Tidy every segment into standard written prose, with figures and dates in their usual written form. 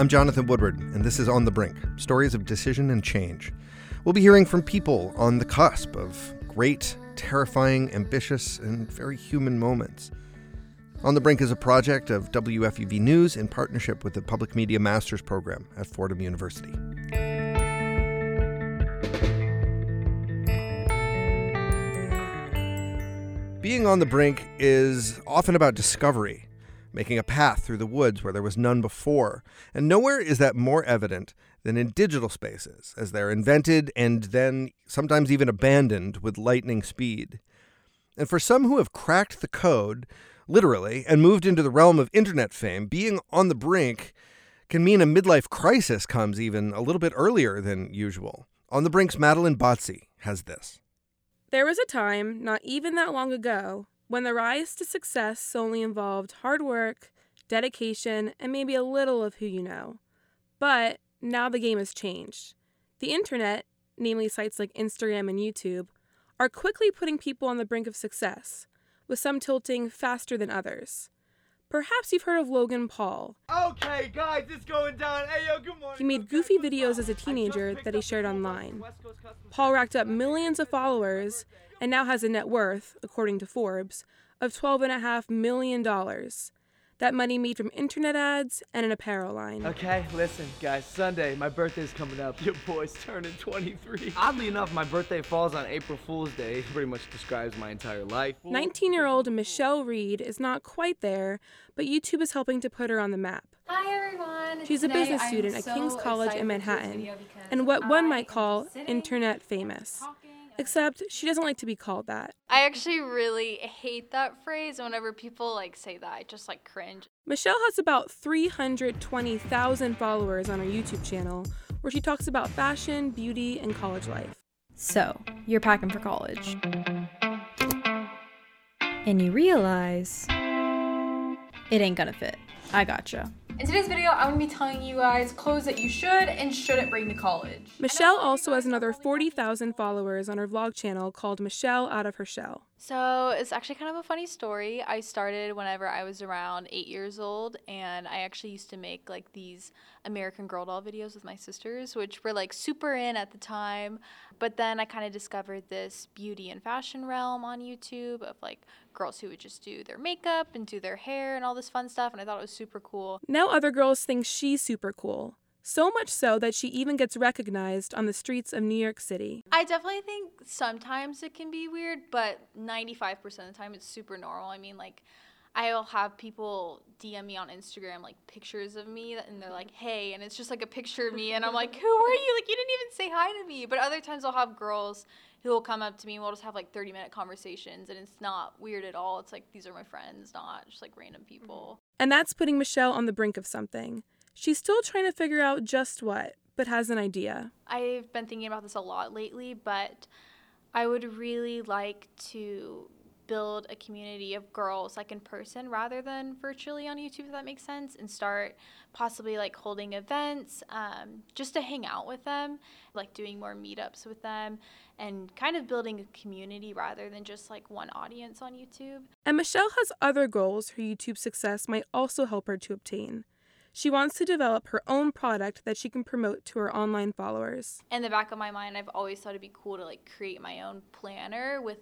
I'm Jonathan Woodward, and this is On the Brink, stories of decision and change. We'll be hearing from people on the cusp of great, terrifying, ambitious, and very human moments. On the Brink is a project of WFUV News in partnership with the Public Media Master's Program at Fordham University. Being on the brink is often about discovery, making a path through the woods where there was none before. And nowhere is that more evident than in digital spaces, as they're invented and then sometimes even abandoned with lightning speed. And for some who have cracked the code, literally, and moved into the realm of internet fame, being on the brink can mean a midlife crisis comes even a little bit earlier than usual. On the Brink's Madeleine Bozzi has this. There was a time, not even that long ago, when the rise to success solely involved hard work, dedication, and maybe a little of who you know. But now the game has changed. The internet, namely sites like Instagram and YouTube, are quickly putting people on the brink of success, with some tilting faster than others. Perhaps you've heard of Logan Paul. Okay, guys, it's going down. Hey, yo, good morning. He made goofy videos as a teenager that he shared online. Paul racked up millions of followers and now has a net worth, according to Forbes, of $12.5 million. That money made from internet ads and an apparel line. Okay, listen, guys, Sunday, my birthday's coming up. Your boy's turning 23. Oddly enough, my birthday falls on April Fool's Day. It pretty much describes my entire life. 19-year-old Michelle Reed is not quite there, but YouTube is helping to put her on the map. Hi, everyone. She's a business student at King's College in Manhattan, and what one might call internet famous. Except she doesn't like to be called that. I actually really hate that phrase. Whenever people say that, I just cringe. Michelle has about 320,000 followers on her YouTube channel, where she talks about fashion, beauty, and college life. So, you're packing for college. And you realize it ain't gonna fit. I gotcha. In today's video, I'm going to be telling you guys clothes that you should and shouldn't bring to college. Michelle also has another 40,000 followers on her vlog channel called Michelle Out of Her Shell. So it's actually kind of a funny story. I started whenever I was around 8 years old, and I actually used to make these American Girl doll videos with my sisters, which were super in at the time. But then I kind of discovered this beauty and fashion realm on YouTube of girls who would just do their makeup and do their hair and all this fun stuff, and I thought it was super cool. Now other girls think she's super cool. So much so that she even gets recognized on the streets of New York City. I definitely think sometimes it can be weird, but 95% of the time it's super normal. I mean, I'll have people DM me on Instagram, pictures of me, and they're like, hey, and it's just a picture of me, and I'm like, who are you? You didn't even say hi to me. But other times I'll have girls who will come up to me, and we'll just have 30-minute conversations, and it's not weird at all. It's these are my friends, not just random people. And that's putting Michelle on the brink of something. She's still trying to figure out just what, but has an idea. I've been thinking about this a lot lately, but I would really like to build a community of girls in person rather than virtually on YouTube, if that makes sense, and start possibly holding events just to hang out with them, doing more meetups with them, and kind of building a community rather than just one audience on YouTube. And Michelle has other goals her YouTube success might also help her to obtain. She wants to develop her own product that she can promote to her online followers. In the back of my mind, I've always thought it'd be cool to create my own planner with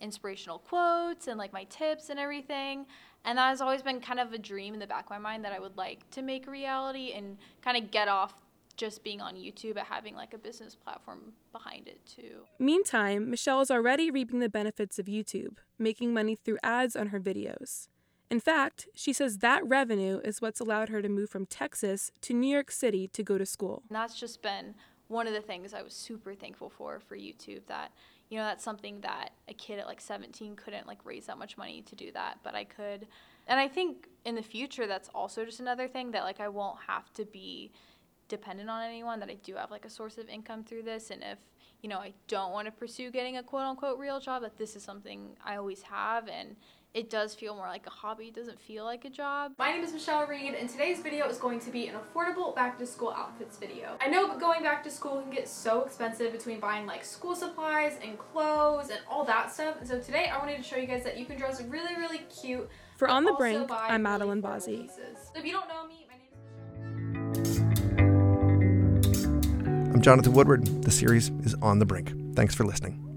inspirational quotes and my tips and everything. And that has always been kind of a dream in the back of my mind that I would like to make reality and kind of get off just being on YouTube and having a business platform behind it too. Meantime, Michelle is already reaping the benefits of YouTube, making money through ads on her videos. In fact, she says that revenue is what's allowed her to move from Texas to New York City to go to school. And that's just been one of the things I was super thankful for YouTube, that, that's something that a kid at 17 couldn't raise that much money to do that, but I could. And I think in the future, that's also just another thing that I won't have to be dependent on anyone, that I do have a source of income through this. And if, I don't want to pursue getting a quote unquote real job, that this is something I always have. And it does feel more like a hobby. It doesn't feel like a job. My name is Michelle Reed, and today's video is going to be an affordable back-to-school outfits video. I know going back to school can get so expensive between buying school supplies and clothes and all that stuff. And so today I wanted to show you guys that you can dress really, really cute. For On the Brink, I'm Madeleine Bozzi. So if you don't know me, my name is Michelle. I'm Jonathan Woodward. The series is On the Brink. Thanks for listening.